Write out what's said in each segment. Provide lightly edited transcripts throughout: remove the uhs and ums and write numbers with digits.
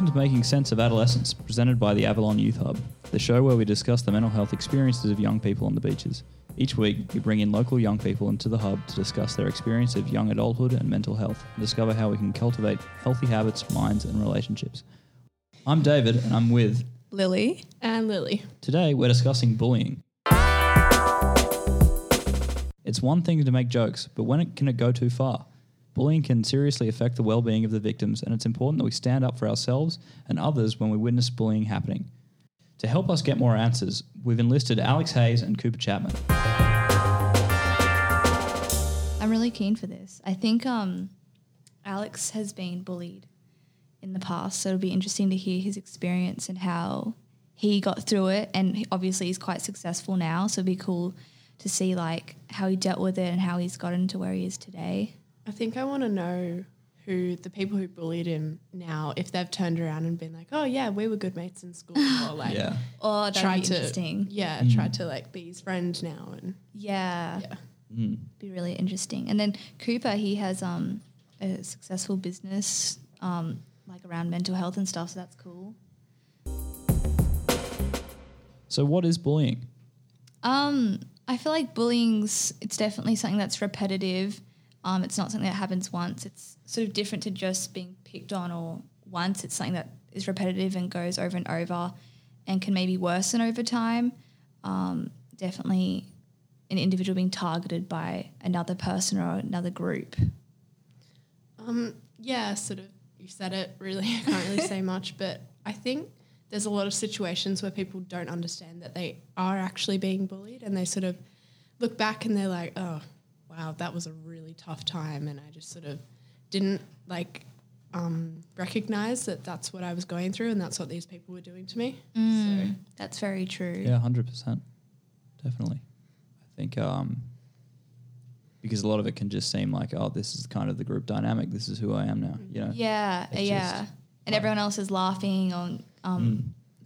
Welcome to Making Sense of Adolescence, presented by the Avalon Youth Hub, the show where we discuss the mental health experiences of young people on the beaches. Each week, we bring in local young people into the hub to discuss their experience of young adulthood and mental health, and discover how we can cultivate healthy habits, minds, and relationships. I'm David, and I'm with... Lily. And Lily. Today, we're discussing bullying. It's one thing to make jokes, but can it go too far? Bullying can seriously affect the well-being of the victims, and it's important that we stand up for ourselves and others when we witness bullying happening. To help us get more answers, we've enlisted Alex Hayes and Cooper Chapman. I'm really keen for this. I think Alex has been bullied in the past, so it'll be interesting to hear his experience and how he got through it, and obviously he's quite successful now, so it'd be cool to see like how he dealt with it and how he's gotten to where he is today. I think I want to know who the people who bullied him now, if they've turned around and been like, oh, yeah, we were good mates in school. Or like, yeah. Oh, that'd be interesting. Yeah, tried to like be his friend now. And Yeah. Be really interesting. And then Cooper, he has a successful business like around mental health and stuff, so that's cool. So what is bullying? I feel like it's definitely something that's repetitive. It's not something that happens once. It's sort of different to just being picked on or once. It's something that is repetitive and goes over and over and can maybe worsen over time. Definitely an individual being targeted by another person or another group. Yeah, sort of you said it really. I can't really say much, but I think there's a lot of situations where people don't understand that they are actually being bullied, and they sort of look back and they're like, oh, wow, that was a really tough time, and I just sort of didn't like recognise that that's what I was going through and that's what these people were doing to me. So that's very true. Yeah, 100%. Definitely. I think because a lot of it can just seem like, oh, this is kind of the group dynamic, this is who I am now, you know. Yeah. And everyone else is laughing on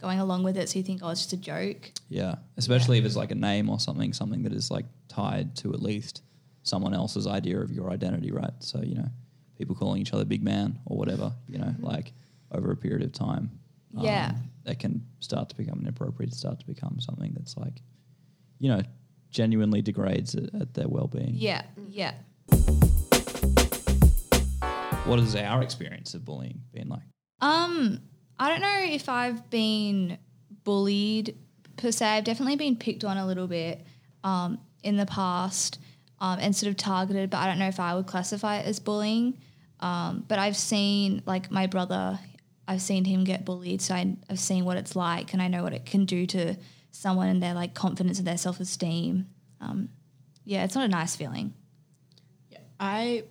going along with it, so you think, oh, it's just a joke. Yeah, especially if it's like a name or something that is like tied to at least someone else's idea of your identity, right? So, you know, people calling each other big man or whatever, you know, like over a period of time. That can start to become inappropriate, start to become something that's like, you know, genuinely degrades at their well-being. Yeah. What has our experience of bullying been like? I don't know if I've been bullied per se. I've definitely been picked on a little bit in the past. And sort of targeted, but I don't know if I would classify it as bullying. But I've seen, like, my brother, I've seen him get bullied, so I've seen what it's like, and I know what it can do to someone and their, like, confidence and their self-esteem. It's not a nice feeling. Yeah,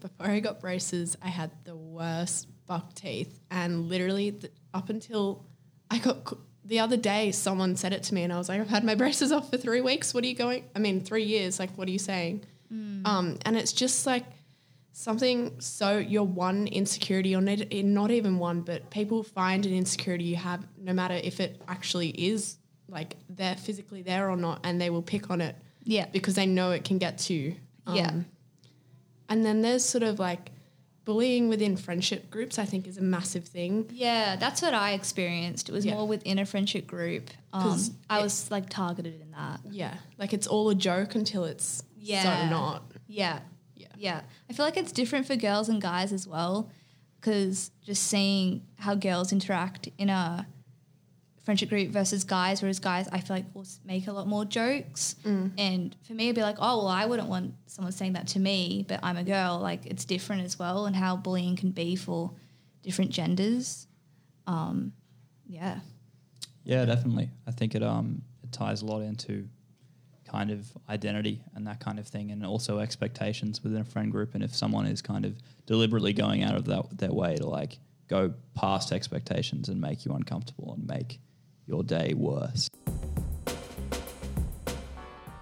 before I got braces, I had the worst buck teeth, and literally up until I got the other day, someone said it to me, and I was like, I've had my braces off for 3 weeks. 3 years. Like, what are you saying? And it's just like something, so your one insecurity, or not even one, but people find an insecurity you have, no matter if it actually is like they're physically there or not, and they will pick on it because they know it can get to you. And then there's sort of like bullying within friendship groups, I think, is a massive thing. Yeah, that's what I experienced. It was more within a friendship group. I was like targeted in that. Yeah, like it's all a joke until it's... Yeah. So not. Yeah. I feel like it's different for girls and guys as well, because just seeing how girls interact in a friendship group versus guys, whereas guys I feel like will make a lot more jokes. And for me it'd be like, oh, well, I wouldn't want someone saying that to me, but I'm a girl. Like, it's different as well, and how bullying can be for different genders. Yeah, definitely. I think it ties a lot into kind of identity and that kind of thing, and also expectations within a friend group, and if someone is kind of deliberately going out of their way to like go past expectations and make you uncomfortable and make your day worse.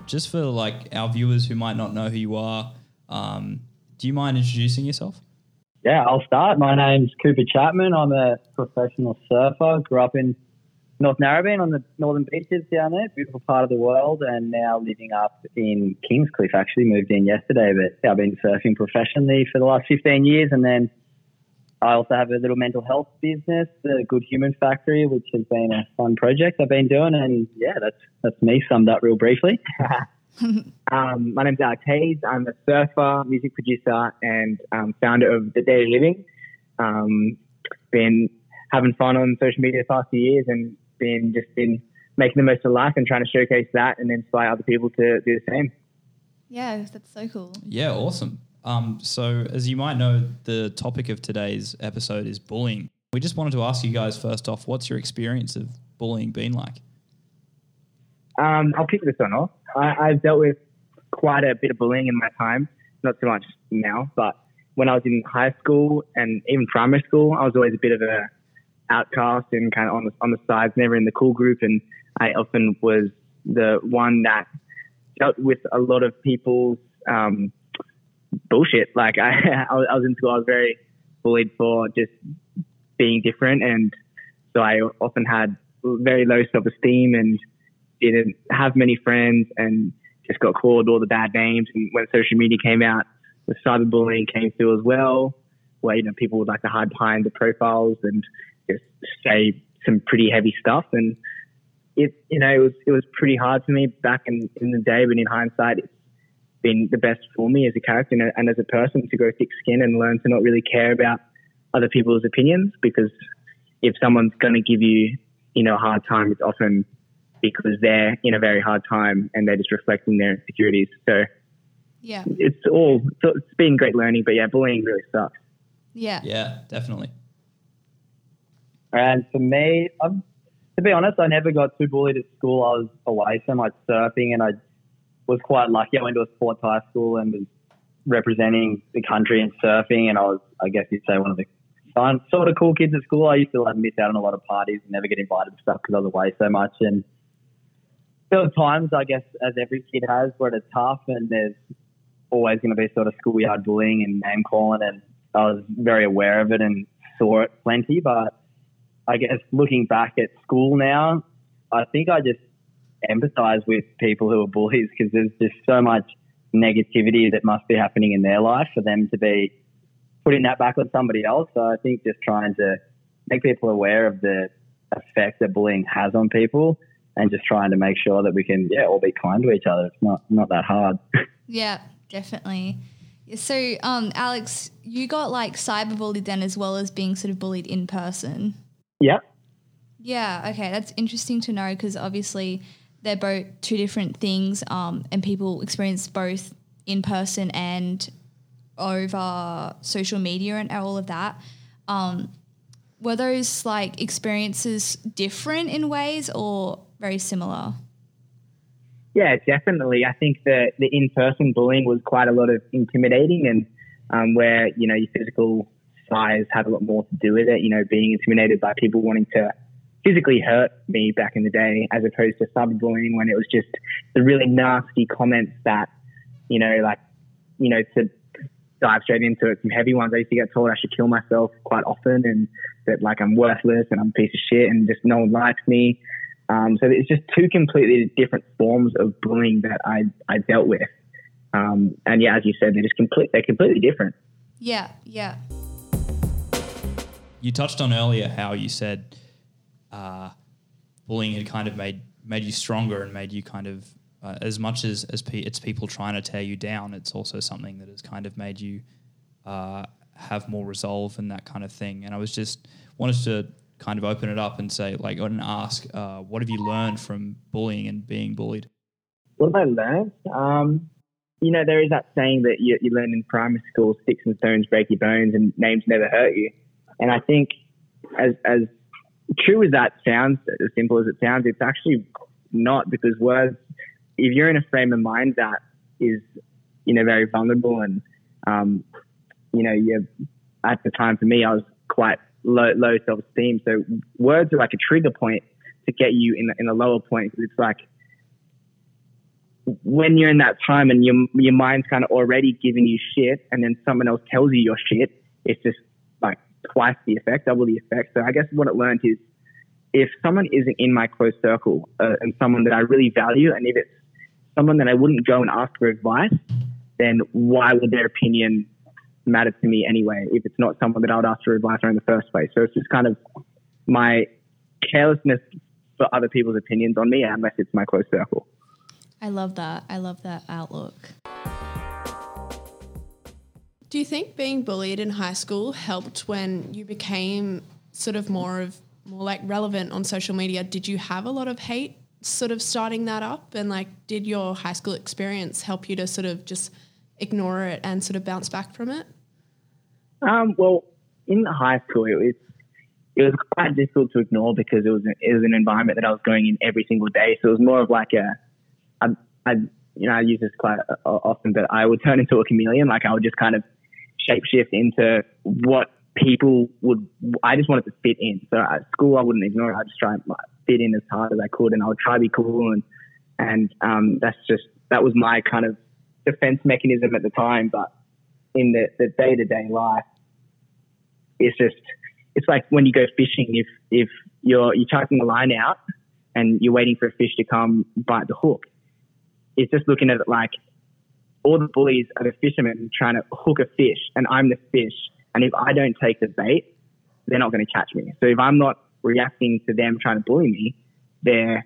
Just for like our viewers who might not know who you are, do you mind introducing yourself? Yeah, I'll start. My name's Cooper Chapman. I'm a professional surfer. Grew up in North Narrabeen on the northern beaches down there, beautiful part of the world, and now living up in Kingscliff. Actually moved in yesterday, but I've been surfing professionally for the last 15 years, and then I also have a little mental health business, the Good Human Factory, which has been a fun project I've been doing. And yeah, that's me summed up real briefly. My name's Alex Hayes. I'm a surfer, music producer, and founder of The Daily Living. Been having fun on social media the past few years and been making the most of life and trying to showcase that and inspire other people to do the same. Yeah, that's so cool. Yeah, awesome. So as you might know, the topic of today's episode is bullying. We just wanted to ask you guys first off, what's your experience of bullying been like? I'll kick this one off. I've dealt with quite a bit of bullying in my time, not so much now, but when I was in high school and even primary school, I was always a bit of an outcast and kind of on the sides, never in the cool group. And I often was the one that dealt with a lot of people's bullshit. Like I was in school, I was very bullied for just being different, and so I often had very low self-esteem and didn't have many friends and just got called all the bad names. And when social media came out, the cyberbullying came through as well, where people would like to hide behind the profiles and just say some pretty heavy stuff. And it was pretty hard for me back in the day, but in hindsight, it's been the best for me as a character and as a person to grow thick skin and learn to not really care about other people's opinions, because if someone's going to give you, a hard time, it's often because they're in a very hard time and they're just reflecting their insecurities. So yeah, it's been great learning, but yeah, bullying really sucks. Yeah. Yeah, definitely. And for me, to be honest, I never got too bullied at school. I was away so much surfing, and I was quite lucky. I went to a sports high school and was representing the country in surfing, and I was, I guess you'd say, one of the fun, sort of cool kids at school. I used to miss out on a lot of parties and never get invited to stuff because I was away so much. And there were times, I guess, as every kid has, where it's tough and there's always going to be sort of schoolyard bullying and name calling, and I was very aware of it and saw it plenty. But I guess looking back at school now, I think I just empathize with people who are bullies, because there's just so much negativity that must be happening in their life for them to be putting that back on somebody else. So I think just trying to make people aware of the effect that bullying has on people and just trying to make sure that we can all be kind to each other. It's not that hard. Yeah, definitely. So Alex, you got cyberbullied then as well as being sort of bullied in person. Yep. Yeah, okay, that's interesting to know, because obviously they're both two different things, and people experience both in person and over social media and all of that. Were those experiences different in ways or very similar? Yeah, definitely. I think that the in-person bullying was quite a lot of intimidating, and where, your physical size had a lot more to do with it, being intimidated by people wanting to physically hurt me back in the day, as opposed to cyberbullying, when it was just the really nasty comments that, to dive straight into it, some heavy ones. I used to get told I should kill myself quite often, and that I'm worthless and I'm a piece of shit and just no one likes me. So it's just two completely different forms of bullying that I dealt with. And yeah, as you said, they're completely different. Yeah, yeah. You touched on earlier how you said bullying had kind of made you stronger and made you kind of, as much as it's people trying to tear you down, it's also something that has kind of made you have more resolve and that kind of thing. And I was just wanted to kind of open it up and say, and ask, what have you learned from bullying and being bullied? What have I learned? There is that saying that you learn in primary school, sticks and stones break your bones and names never hurt you. And I think as true as that sounds, as simple as it sounds, it's actually not, because words, if you're in a frame of mind that is, very vulnerable and, at the time for me, I was quite low self-esteem. So words are like a trigger point to get you in a lower point. It's like when you're in that time and your mind's kind of already giving you shit, and then someone else tells you your shit, it's just twice the effect, double the effect. So I guess what I learned is, if someone isn't in my close circle and someone that I really value, and if it's someone that I wouldn't go and ask for advice, then why would their opinion matter to me anyway, if it's not someone that I would ask for advice on in the first place. So it's just kind of my carelessness for other people's opinions on me, unless it's my close circle. I love that. I love that outlook. Do you think being bullied in high school helped when you became sort of more relevant on social media? Did you have a lot of hate sort of starting that up, and like, did your high school experience help you to sort of just ignore it and sort of bounce back from it? Well, in high school, it was quite difficult to ignore because it was an environment that I was going in every single day. So it was more of like I use this quite often, but I would turn into a chameleon. Like, I would just kind of shapeshift into what people would. I just wanted to fit in. So at school, I wouldn't ignore it. I just try and fit in as hard as I could, and I would try to be cool. And that was my kind of defense mechanism at the time. But in the day-to-day life, it's like when you go fishing. If you're chucking a line out and you're waiting for a fish to come bite the hook, it's just looking at it like all the bullies are the fishermen trying to hook a fish, and I'm the fish. And if I don't take the bait, they're not going to catch me. So if I'm not reacting to them trying to bully me, they're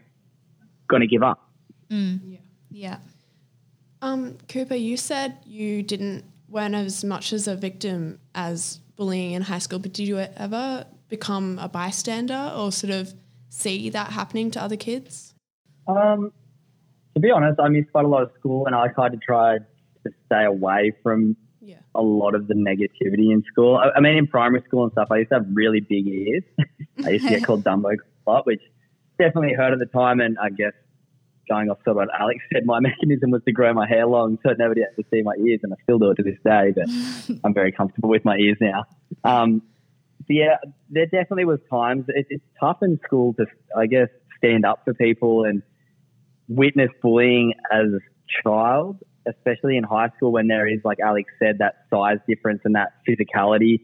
going to give up. Mm. Yeah. Cooper, you said you weren't as much as a victim as bullying in high school, but did you ever become a bystander or sort of see that happening to other kids? To be honest, I missed quite a lot of school, and I kind of tried to stay away from a lot of the negativity in school. I mean, in primary school and stuff, I used to have really big ears. I used to get called Dumbo a lot, which definitely hurt at the time. And I guess going off to what Alex said, my mechanism was to grow my hair long so nobody had to see my ears, and I still do it to this day, but I'm very comfortable with my ears now. But yeah, there definitely was times. It's tough in school to, I guess, stand up for people and witness bullying as a child, especially in high school, when there is, like Alex said, that size difference and that physicality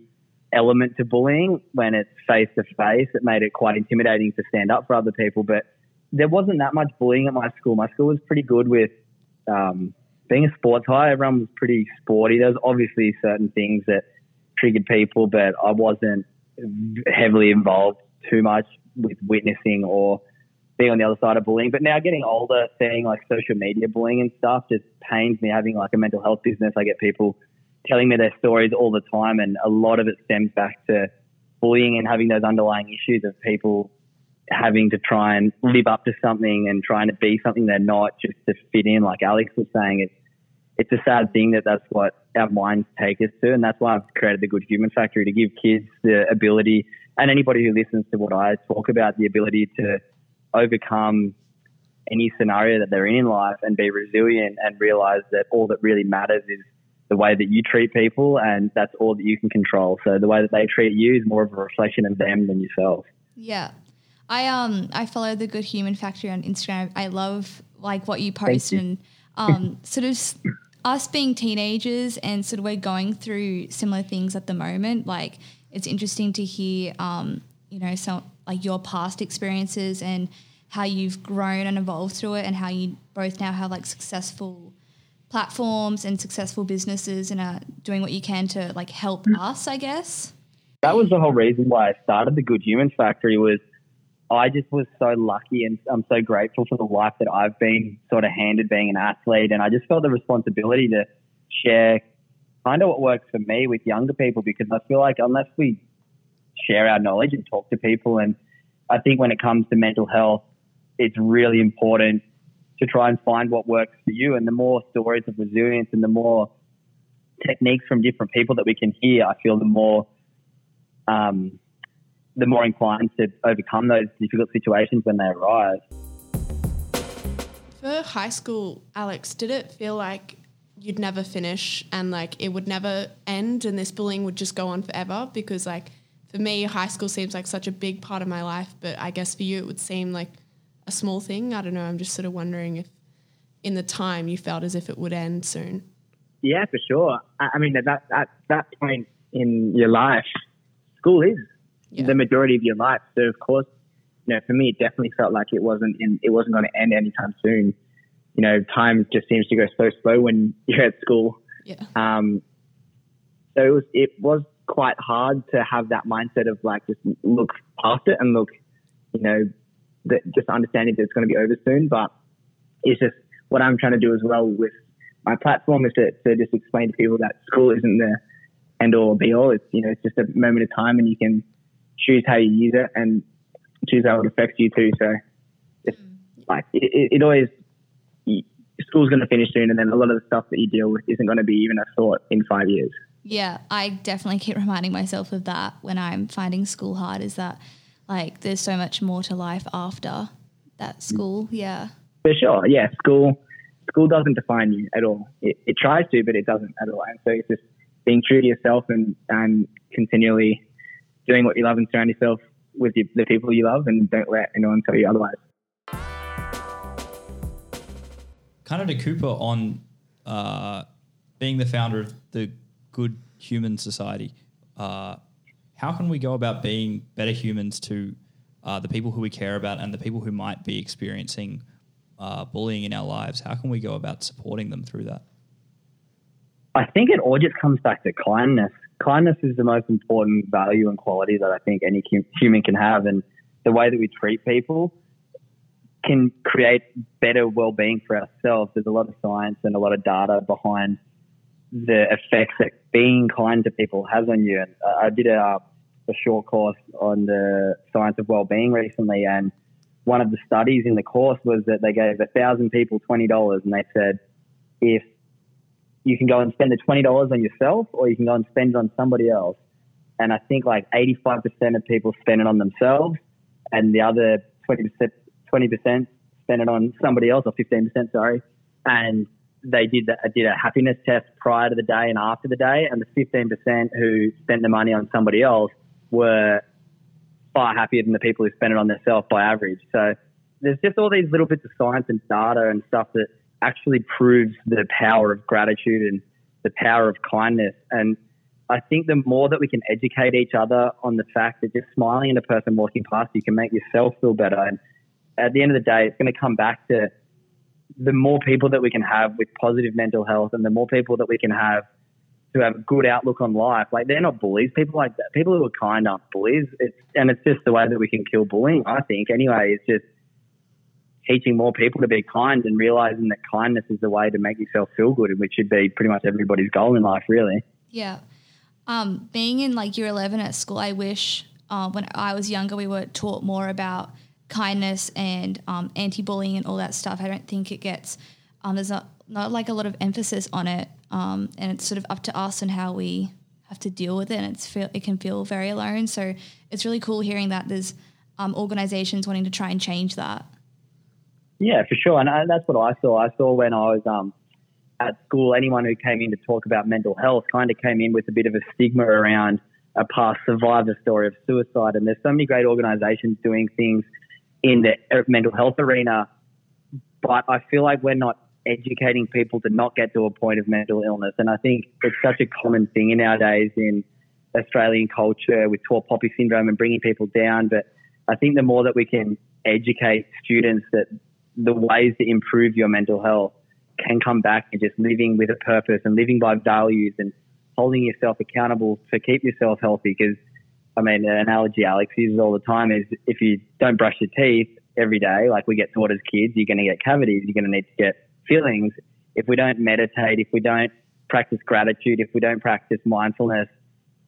element to bullying. When it's face-to-face, it made it quite intimidating to stand up for other people. But there wasn't that much bullying at my school. My school was pretty good with being a sports high. Everyone was pretty sporty. There was obviously certain things that triggered people, but I wasn't heavily involved too much with witnessing or being on the other side of bullying. But now, getting older, seeing like social media bullying and stuff just pains me. Having like a mental health business, I get people telling me their stories all the time, and a lot of it stems back to bullying and having those underlying issues of people having to try and live up to something and trying to be something they're not, just to fit in. Like Alex was saying, it's a sad thing that's what our minds take us to, and that's why I've created the Good Human Factory, to give kids the ability, and anybody who listens to what I talk about, the ability to overcome any scenario that they're in life and be resilient and realize that all that really matters is the way that you treat people, and that's all that you can control. So the way that they treat you is more of a reflection of them than yourself. Yeah. I follow the Good Human Factory on Instagram. I love like what you post, and sort of us being teenagers and sort of we're going through similar things at the moment. Like, it's interesting to hear, like your past experiences and how you've grown and evolved through it, and how you both now have like successful platforms and successful businesses and are doing what you can to like help us, I guess. That was the whole reason why I started the Good Human Factory, was I just was so lucky, and I'm so grateful for the life that I've been sort of handed being an athlete. And I just felt the responsibility to share kind of what works for me with younger people, because I feel like unless we share our knowledge and talk to people. And I think when it comes to mental health, it's really important to try and find what works for you. And the more stories of resilience and the more techniques from different people that we can hear, I feel the more inclined to overcome those difficult situations when they arise. For high school, Alex, did it feel like you'd never finish and like it would never end and this bullying would just go on forever? Because like, for me, high school seems like such a big part of my life, but I guess for you it would seem like a small thing. I don't know. I'm just sort of wondering if in the time you felt as if it would end soon. Yeah, for sure. I mean, at that point in your life, school is the majority of your life. So, of course, for me, it definitely felt like it wasn't going to end anytime soon. Time just seems to go so slow when you're at school. Yeah. So it was quite hard to have that mindset of like, just look past it and look, you know, just understanding that it's going to be over soon. But it's just what I'm trying to do as well with my platform is to just explain to people that school isn't the end all be all. It's, you know, it's just a moment of time, and you can choose how you use it and choose how it affects you too. So it's like, it always, school's going to finish soon, and then a lot of the stuff that you deal with isn't going to be even a thought in 5 years. Yeah, I definitely keep reminding myself of that when I'm finding school hard, is that like there's so much more to life after that school. Yeah. For sure. Yeah. School doesn't define you at all. It tries to, but it doesn't at all. And so it's just being true to yourself and continually doing what you love and surround yourself with the people you love, and don't let anyone tell you otherwise. Kind of to Cooper on being the founder of the Good Human Society, how can we go about being better humans to the people who we care about and the people who might be experiencing bullying in our lives? How can we go about supporting them through that? I think it all just comes back to kindness. Kindness is the most important value and quality that I think any human can have, and the way that we treat people can create better well-being for ourselves. There's a lot of science and a lot of data behind the effects that being kind to people has on you. And I did a short course on the science of well-being recently, and one of the studies in the course was that they gave 1,000 people $20, and they said, if you can go and spend the $20 on yourself, or you can go and spend it on somebody else. And I think like 85% of people spend it on themselves, and the other 20% spend it on somebody else, or 15%, sorry. And they did a happiness test prior to the day and after the day, and the 15% who spent the money on somebody else were far happier than the people who spent it on themselves by average. So there's just all these little bits of science and data and stuff that actually proves the power of gratitude and the power of kindness. And I think the more that we can educate each other on the fact that just smiling at a person walking past you can make yourself feel better. And at the end of the day, it's going to come back to the more people that we can have with positive mental health, and the more people that we can have who have a good outlook on life. Like, they're not bullies. People like that, people who are kind aren't bullies. It's just the way that we can kill bullying, I think. Anyway, it's just teaching more people to be kind and realizing that kindness is the way to make yourself feel good, which should be pretty much everybody's goal in life, really. Yeah. Being in like year 11 at school, I wish when I was younger we were taught more about kindness and anti-bullying and all that stuff. I don't think it gets there's not like a lot of emphasis on it, and it's sort of up to us and how we have to deal with it. And it can feel very alone. So it's really cool hearing that there's organisations wanting to try and change that. Yeah, for sure, and that's what I saw. I saw when I was at school, anyone who came in to talk about mental health kind of came in with a bit of a stigma around a past survivor story of suicide. And there's so many great organisations doing things in the mental health arena, but I feel like we're not educating people to not get to a point of mental illness. And I think it's such a common thing nowadays in Australian culture with tall poppy syndrome and bringing people down. But I think the more that we can educate students that the ways to improve your mental health can come back to just living with a purpose and living by values and holding yourself accountable to keep yourself healthy. Because I mean, an analogy Alex uses all the time is, if you don't brush your teeth every day, like we get taught as kids, you're going to get cavities, you're going to need to get fillings. If we don't meditate, if we don't practice gratitude, if we don't practice mindfulness,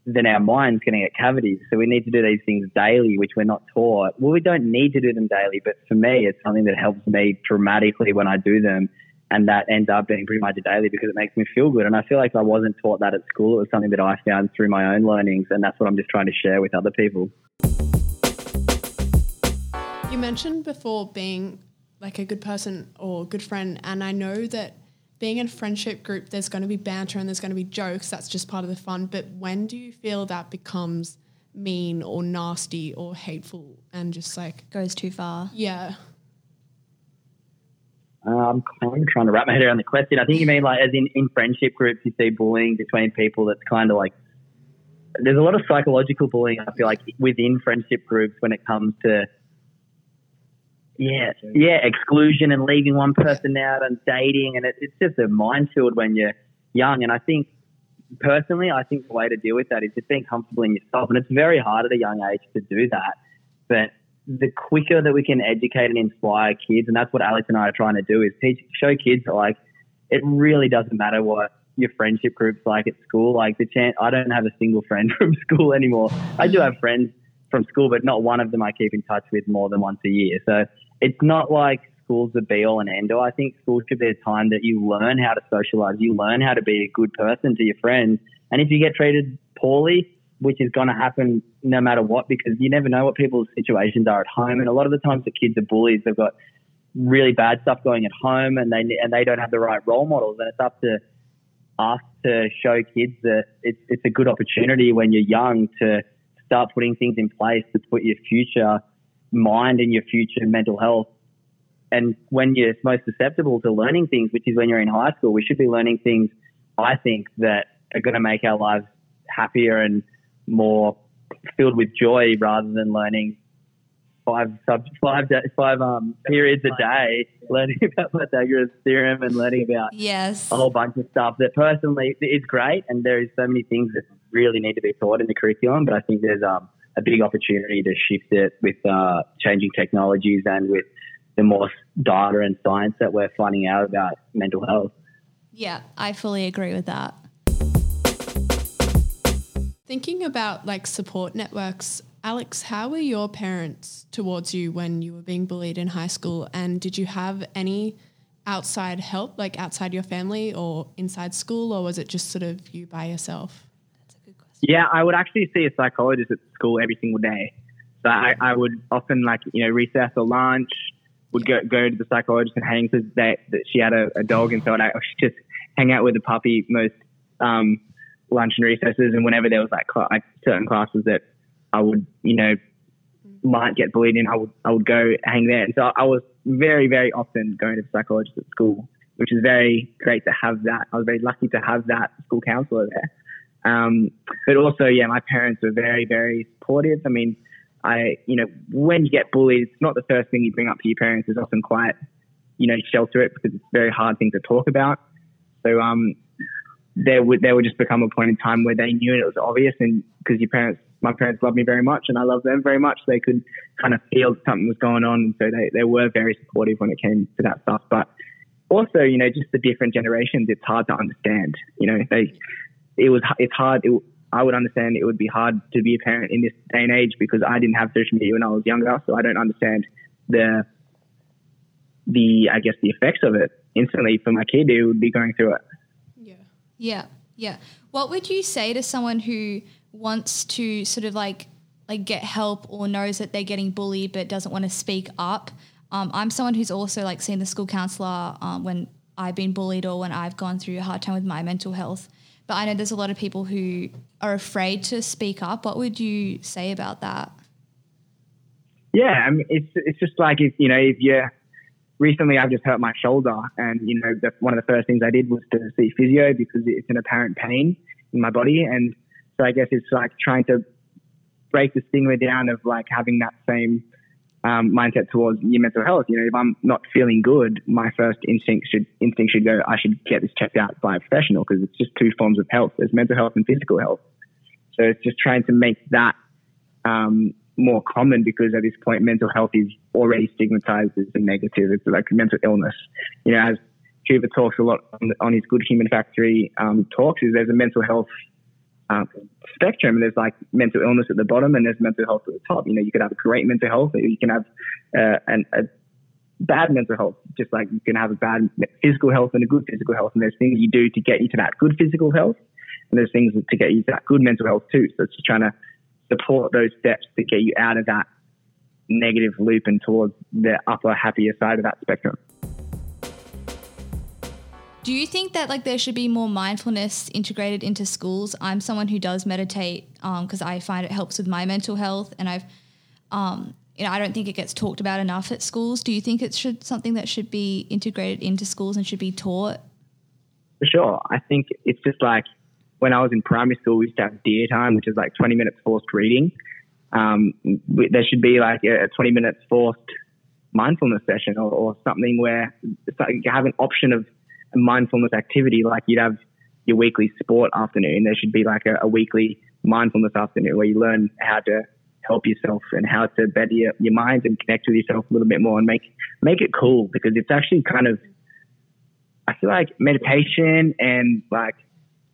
then our mind's going to get cavities. So we need to do these things daily, which we're not taught. Well, we don't need to do them daily, but for me, it's something that helps me dramatically when I do them. And that ends up being pretty much a daily because it makes me feel good. And I feel like I wasn't taught that at school. It was something that I found through my own learnings, and that's what I'm just trying to share with other people. You mentioned before being like a good person or good friend, and I know that being in a friendship group, there's going to be banter and there's going to be jokes. That's just part of the fun. But when do you feel that becomes mean or nasty or hateful and just like goes too far? Yeah. I'm kind of trying to wrap my head around the question. I think you mean like as in friendship groups, you see bullying between people that's kind of like – there's a lot of psychological bullying, I feel like, within friendship groups when it comes to, exclusion and leaving one person out and dating. And it's just a minefield when you're young. And I think personally, I think the way to deal with that is just being comfortable in yourself. And it's very hard at a young age to do that. But the quicker that we can educate and inspire kids, and that's what Alex and I are trying to do, is show kids that, like, it really doesn't matter what your friendship group's like at school. Like, I don't have a single friend from school anymore. I do have friends from school, but not one of them I keep in touch with more than once a year. So it's not like school's the be all and end all. I think school should be a time that you learn how to socialize, you learn how to be a good person to your friends. And if you get treated poorly, which is going to happen no matter what, because you never know what people's situations are at home. And a lot of the times the kids are bullies. They've got really bad stuff going at home, and they don't have the right role models. And it's up to us to show kids that it's a good opportunity when you're young to start putting things in place to put your future mind and your future mental health. And when you're most susceptible to learning things, which is when you're in high school, we should be learning things, I think, that are going to make our lives happier and more filled with joy, rather than learning five periods a day, learning about Pythagoras' theorem and learning about a whole bunch of stuff that personally is great. And there is so many things that really need to be taught in the curriculum, but I think there's a big opportunity to shift it with changing technologies and with the more data and science that we're finding out about mental health. Yeah, I fully agree with that. Thinking about, like, support networks, Alex, how were your parents towards you when you were being bullied in high school? And did you have any outside help, like outside your family or inside school, or was it just sort of you by yourself? That's a good question. Yeah, I would actually see a psychologist at school every single day. So I would often, like, you know, recess or lunch, would go to the psychologist and hang, because that she had a dog, and so I would just hang out with the puppy most lunch and recesses, and whenever there was like certain classes that I would, you know, might get bullied in, I would go hang there. And so I was very, very often going to the psychologist at school, which is very great to have that. I was very lucky to have that school counselor there. But also, yeah, my parents were very, very supportive. I mean, you know, when you get bullied, it's not the first thing you bring up to your parents. It's often quite, you know, shelter it, because it's a very hard thing to talk about. So, there would just become a point in time where they knew, and it was obvious, and because my parents loved me very much and I loved them very much, they could kind of feel that something was going on. And so they were very supportive when it came to that stuff. But also, you know, just the different generations, it's hard to understand. You know, it's hard. I would understand it would be hard to be a parent in this day and age, because I didn't have social media when I was younger. So I don't understand the effects of it instantly for my kid who would be going through it. Yeah. What would you say to someone who wants to sort of like get help, or knows that they're getting bullied but doesn't want to speak up? I'm someone who's also, like, seen the school counsellor when I've been bullied or when I've gone through a hard time with my mental health. But I know there's a lot of people who are afraid to speak up. What would you say about that? Yeah, I mean, it's just like, you know, if you're... Recently, I've just hurt my shoulder, and, you know, one of the first things I did was to see physio, because it's an apparent pain in my body. And so I guess it's like trying to break the stigma down of, like, having that same mindset towards your mental health. You know, if I'm not feeling good, my first instinct should go, I should get this checked out by a professional, because it's just two forms of health. There's mental health and physical health. So it's just trying to make that more common, because at this point mental health is already stigmatized as a negative. It's like mental illness, you know, as Cooper talks a lot on his Good Human Factory talks, is there's a mental health spectrum. There's like mental illness at the bottom, and there's mental health at the top. You know, you could have great mental health, or you can have a bad mental health, just like you can have a bad physical health and a good physical health. And there's things you do to get you to that good physical health, and there's things to get you to that good mental health too. So it's just trying to support those steps to get you out of that negative loop and towards the upper, happier side of that spectrum. Do you think that, like, there should be more mindfulness integrated into schools? I'm someone who does meditate because I find it helps with my mental health, and I've, you know, I don't think it gets talked about enough at schools. Do you think it should something that should be integrated into schools and should be taught? For sure. I think it's just like, when I was in primary school, we used to have deer time, which is like 20 minutes forced reading. There should be like a 20 minutes forced mindfulness session or something where it's like you have an option of mindfulness activity. Like you'd have your weekly sport afternoon, there should be like a weekly mindfulness afternoon where you learn how to help yourself and how to better your mind and connect with yourself a little bit more and make it cool, because it's actually kind of, I feel like meditation and like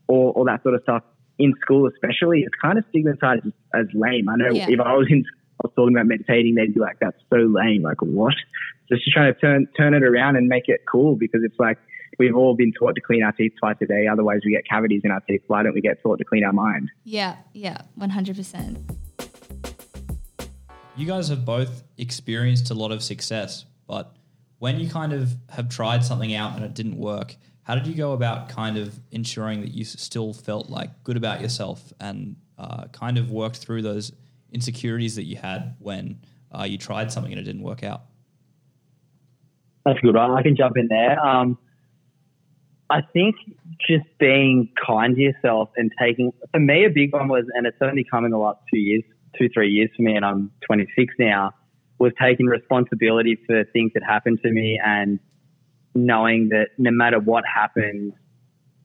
all that sort of stuff in school especially, it's kind of stigmatized as lame. I know if I was in school, I was talking about meditating, they'd be like, that's so lame. Like, what? Just to try to turn it around and make it cool, because it's like we've all been taught to clean our teeth twice a day. Otherwise, we get cavities in our teeth. Why don't we get taught to clean our mind? Yeah, 100%. You guys have both experienced a lot of success, but when you kind of have tried something out and it didn't work, how did you go about kind of ensuring that you still felt like good about yourself and kind of worked through those insecurities that you had when you tried something and it didn't work out? That's good, right? I can jump in there. I think just being kind to yourself and taking, for me, a big one was, and it's certainly come in the last 2-3 years for me, and I'm 26 now, was taking responsibility for things that happened to me and knowing that no matter what happens,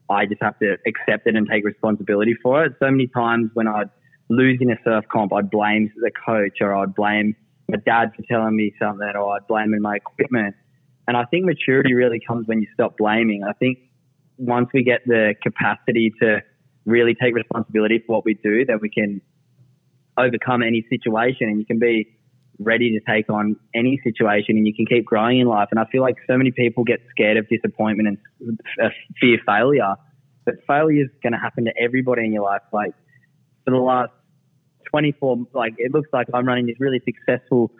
I just have to accept it and take responsibility for it. So many times when I'd lose in a surf comp, I'd blame the coach, or I'd blame my dad for telling me something, or I'd blame my equipment. And I think maturity really comes when you stop blaming. I think once we get the capacity to really take responsibility for what we do, then we can overcome any situation, and you can be ready to take on any situation, and you can keep growing in life. And I feel like so many people get scared of disappointment and fear failure, but failure is going to happen to everybody in your life. Like, for the last 24, like, it looks like I'm running this really successful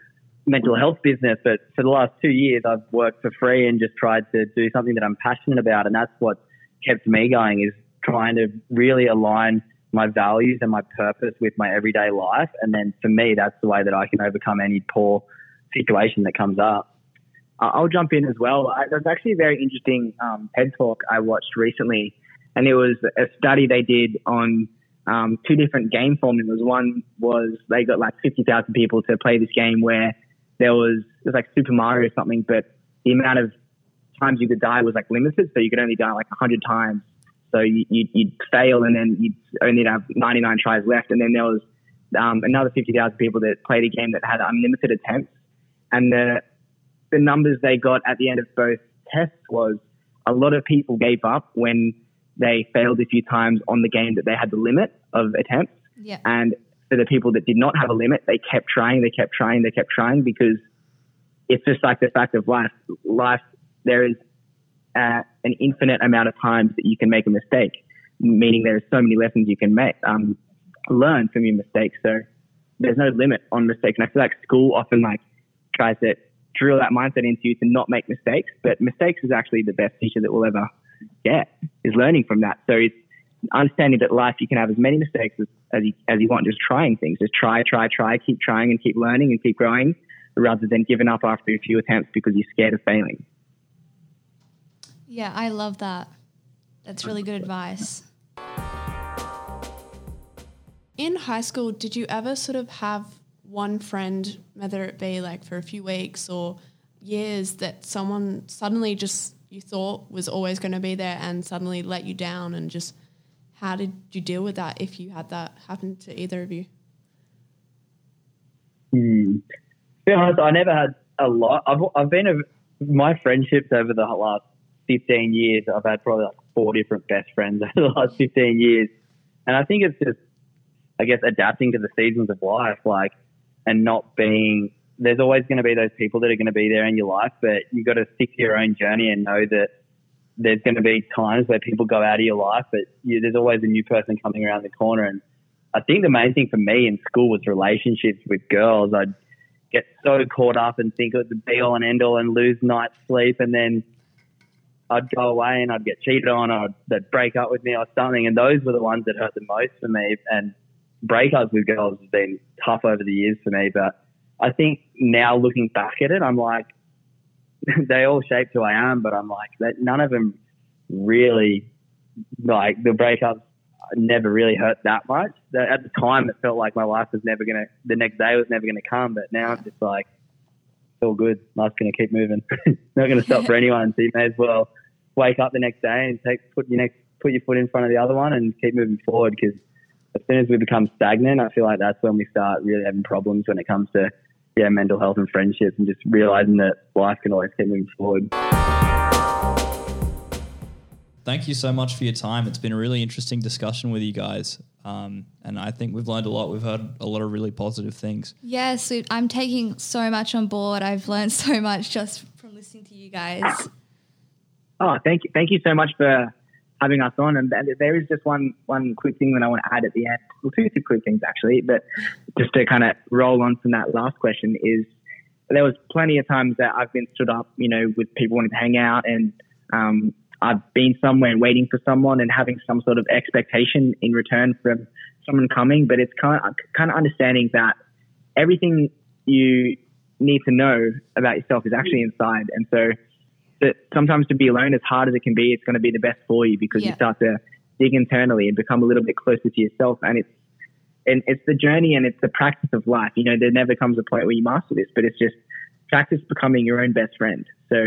mental health business, but for the last 2 years I've worked for free and just tried to do something that I'm passionate about, and that's what kept me going, is trying to really align my values and my purpose with my everyday life. And then for me, that's the way that I can overcome any poor situation that comes up. I'll jump in as well. There's actually a very interesting TED Talk I watched recently, and it was a study they did on two different game formulas. One was they got like 50,000 people to play this game where it was like Super Mario or something, but the amount of times you could die was like limited. So you could only die like 100 times. So you'd fail, and then you'd only have 99 tries left. And then there was another 50,000 people that played a game that had unlimited attempts. And the numbers they got at the end of both tests was a lot of people gave up when they failed a few times on the game that they had the limit of attempts. Yeah. And for the people that did not have a limit, they kept trying, because it's just like the fact of life. There is an infinite amount of times that you can make a mistake, meaning there are so many lessons you can learn from your mistakes. So there's no limit on mistakes. And I feel like school often like tries to drill that mindset into you to not make mistakes, but mistakes is actually the best teacher that we'll ever get, is learning from that. So it's understanding that life, you can have as many mistakes as you want, just trying things, just try, keep trying and keep learning and keep growing, rather than giving up after a few attempts because you're scared of failing. Yeah, I love that. That's really good advice. In high school, did you ever sort of have one friend, whether it be like for a few weeks or years, that someone suddenly just you thought was always going to be there and suddenly let you down? And just how did you deal with that if you had that happen to either of you? To be honest, I never had a lot. I've been my friendships over the last 15 years, I've had probably like 4 different best friends over the last 15 years. And I think it's just, I guess, adapting to the seasons of life, like, and not being, there's always going to be those people that are going to be there in your life, but you got to stick to your own journey and know that there's going to be times where people go out of your life, but there's always a new person coming around the corner. And I think the main thing for me in school was relationships with girls. I'd get so caught up and think it was the be all and end all and lose night's sleep, and then I'd go away and I'd get cheated on, or they'd break up with me or something. And those were the ones that hurt the most for me. And breakups with girls have been tough over the years for me. But I think now looking back at it, I'm like, they all shaped who I am, but I'm like, none of them really, like, the breakups never really hurt that much. At the time, it felt like my life was never going to, the next day was never going to come. But now I'm just like, all good, life's going to keep moving. Not going to stop for anyone, so you may as well wake up the next day and put your next put your foot in front of the other one and keep moving forward, because as soon as we become stagnant, I feel like that's when we start really having problems when it comes to mental health and friendships, and just realizing that life can always keep moving forward. Thank you so much for your time. It's been a really interesting discussion with you guys. And I think we've learned a lot. We've heard a lot of really positive things. Yes, I'm taking so much on board. I've learned so much just from listening to you guys. Oh, thank you. Thank you so much for having us on. And there is just one quick thing that I want to add at the end. Well, two quick things actually, but just to kind of roll on from that last question is there was plenty of times that I've been stood up, with people wanting to hang out, and I've been somewhere and waiting for someone and having some sort of expectation in return from someone coming. But it's kind of understanding that everything you need to know about yourself is actually inside. And so that sometimes to be alone, as hard as it can be, it's going to be the best for you, because you start to dig internally and become a little bit closer to yourself. And it's the journey, and it's the practice of life. There never comes a point where you master this, but it's just practice becoming your own best friend. So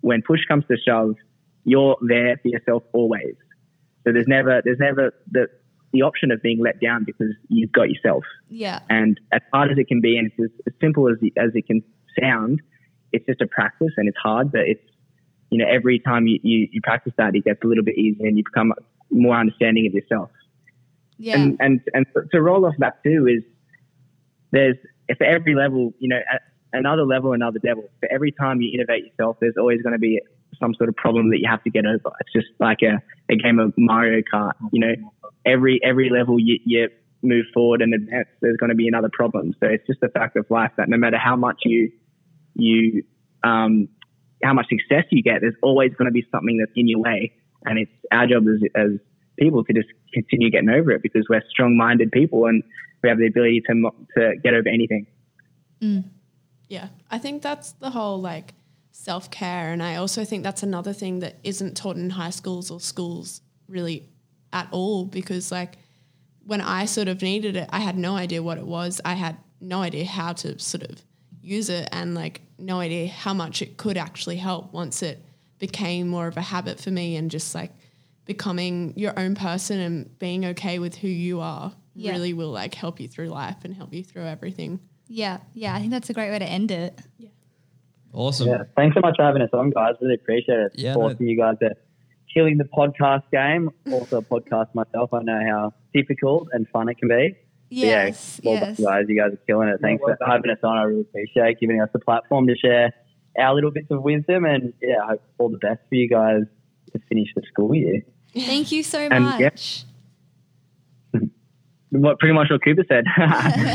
when push comes to shove, you're there for yourself always. So there's never the option of being let down, because you've got yourself. Yeah. And as hard as it can be, and it's as simple as it can sound, it's just a practice, and it's hard, but it's, every time you practice that, it gets a little bit easier, and you become more understanding of yourself. Yeah. And to roll off that too is there's, for every level, at another level, another devil. For every time you innovate yourself, there's always going to be some sort of problem that you have to get over. It's just like a game of Mario Kart. Every level you move forward and advance, there's going to be another problem. So it's just a fact of life that no matter how much how much success you get, there's always going to be something that's in your way. And it's our job as people to just continue getting over it, because we're strong-minded people and we have the ability to get over anything. Mm. Yeah, I think that's the whole self-care, and I also think that's another thing that isn't taught in high schools or schools really at all, because when I sort of needed it, I had no idea what it was. I had no idea how to sort of use it, and no idea how much it could actually help once it became more of a habit for me, and just becoming your own person and being okay with who you are really will help you through life and help you through everything. I think that's a great way to end it. Yeah. Awesome. Yeah, thanks so much for having us on, guys. Really appreciate it. Yeah, you guys are killing the podcast game. Also a podcast myself. I know how difficult and fun it can be. Yes. Yeah, well done, guys. You guys are killing it. Thanks for having us on. I really appreciate it, giving us the platform to share our little bits of wisdom. And, I hope all the best for you guys to finish the school year. Thank you so much. Yeah, pretty much what Cooper said.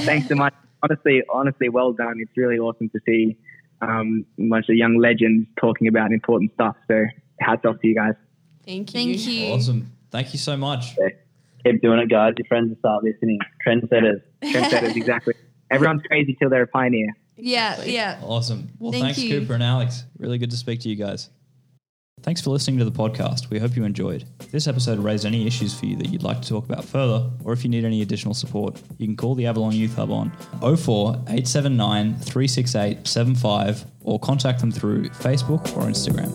Thanks so much. Honestly, well done. It's really awesome to see a bunch of young legends talking about important stuff. So hats off to you guys. Thank you. Awesome. Thank you so much. Yeah. Keep doing it, guys. Your friends will start listening. Trendsetters, exactly. Everyone's crazy till they're a pioneer. Yeah. Awesome. Well, thanks, Cooper and Alex. Really good to speak to you guys. Thanks for listening to the podcast. We hope you enjoyed. If this episode raised any issues for you that you'd like to talk about further, or if you need any additional support, you can call the Avalon Youth Hub on 04 879 368 75 or contact them through Facebook or Instagram.